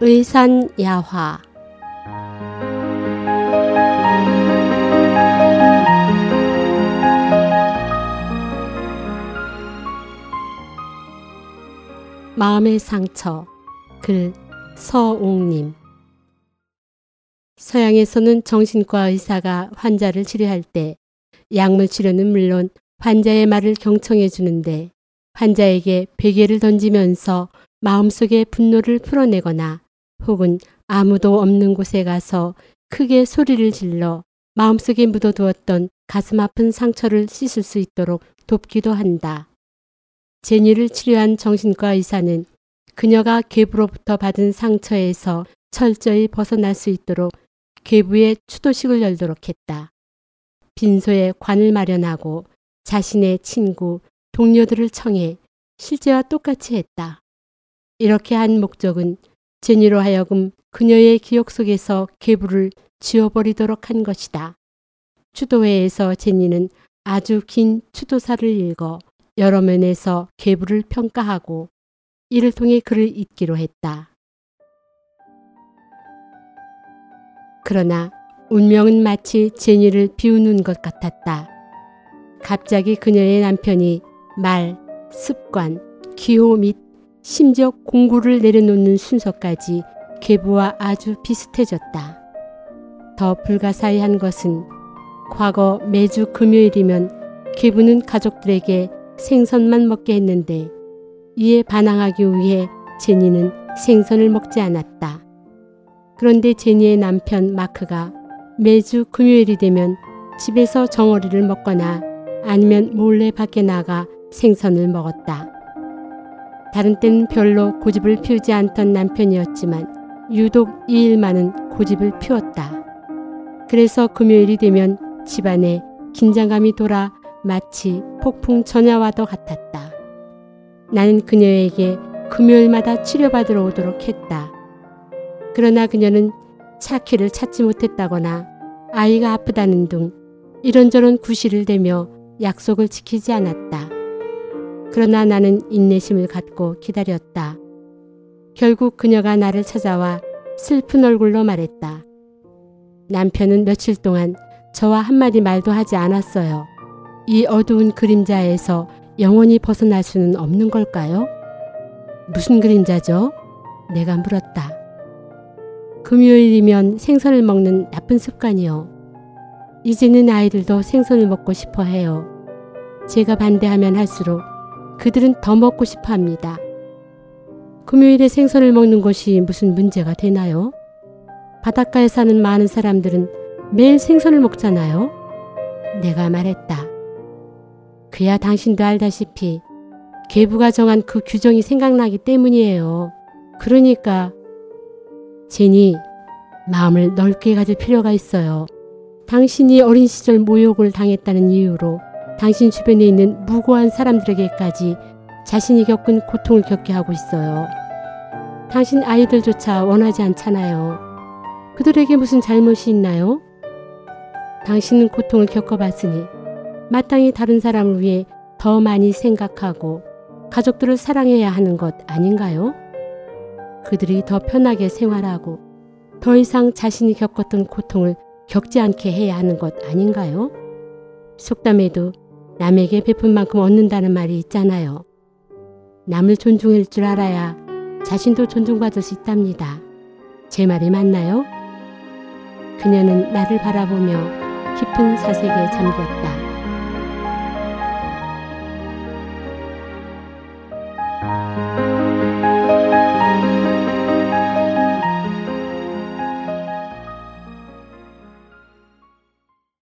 의산야화 마음의 상처. 글 서옥님. 서양에서는 정신과 의사가 환자를 치료할 때 약물 치료는 물론 환자의 말을 경청해 주는데 환자에게 베개를 던지면서 마음속의 분노를 풀어내거나 혹은 아무도 없는 곳에 가서 크게 소리를 질러 마음속에 묻어두었던 가슴 아픈 상처를 씻을 수 있도록 돕기도 한다. 제니를 치료한 정신과 의사는 그녀가 괴부로부터 받은 상처에서 철저히 벗어날 수 있도록 괴부의 추도식을 열도록 했다. 빈소에 관을 마련하고 자신의 친구, 동료들을 청해 실제와 똑같이 했다. 이렇게 한 목적은 제니로 하여금 그녀의 기억 속에서 괴부를 지워버리도록 한 것이다. 추도회에서 제니는 아주 긴 추도사를 읽어 여러 면에서 괴부를 평가하고 이를 통해 글을 읽기로 했다. 그러나 운명은 마치 제니를 비우는 것 같았다. 갑자기 그녀의 남편이 말, 습관, 기호 및 심지어 공구를 내려놓는 순서까지 괴부와 아주 비슷해졌다. 더 불가사의한 것은 과거 매주 금요일이면 괴부는 가족들에게 생선만 먹게 했는데 이에 반항하기 위해 제니는 생선을 먹지 않았다. 그런데 제니의 남편 마크가 매주 금요일이 되면 집에서 정어리를 먹거나 아니면 몰래 밖에 나가 생선을 먹었다. 다른 때는 별로 고집을 피우지 않던 남편이었지만 유독 이 일만은 고집을 피웠다. 그래서 금요일이 되면 집안에 긴장감이 돌아 마치 폭풍 전야와도 같았다. 나는 그녀에게 금요일마다 치료받으러 오도록 했다. 그러나 그녀는 차 키를 찾지 못했다거나 아이가 아프다는 등 이런저런 구실을 대며 약속을 지키지 않았다. 그러나 나는 인내심을 갖고 기다렸다. 결국 그녀가 나를 찾아와 슬픈 얼굴로 말했다. 남편은 며칠 동안 저와 한마디 말도 하지 않았어요. 이 어두운 그림자에서 영원히 벗어날 수는 없는 걸까요? 무슨 그림자죠? 내가 물었다. 금요일이면 생선을 먹는 나쁜 습관이요. 이제는 아이들도 생선을 먹고 싶어 해요. 제가 반대하면 할수록 그들은 더 먹고 싶어 합니다. 금요일에 생선을 먹는 것이 무슨 문제가 되나요? 바닷가에 사는 많은 사람들은 매일 생선을 먹잖아요. 내가 말했다. 그야 당신도 알다시피 괴부가 정한 그 규정이 생각나기 때문이에요. 그러니까 제니, 마음을 넓게 가질 필요가 있어요. 당신이 어린 시절 모욕을 당했다는 이유로 당신 주변에 있는 무고한 사람들에게까지 자신이 겪은 고통을 겪게 하고 있어요. 당신 아이들조차 원하지 않잖아요. 그들에게 무슨 잘못이 있나요? 당신은 고통을 겪어봤으니 마땅히 다른 사람을 위해 더 많이 생각하고 가족들을 사랑해야 하는 것 아닌가요? 그들이 더 편하게 생활하고 더 이상 자신이 겪었던 고통을 겪지 않게 해야 하는 것 아닌가요? 속담에도 남에게 베푼 만큼 얻는다는 말이 있잖아요. 남을 존중할 줄 알아야 자신도 존중받을 수 있답니다. 제 말이 맞나요? 그녀는 나를 바라보며 깊은 사색에 잠겼다.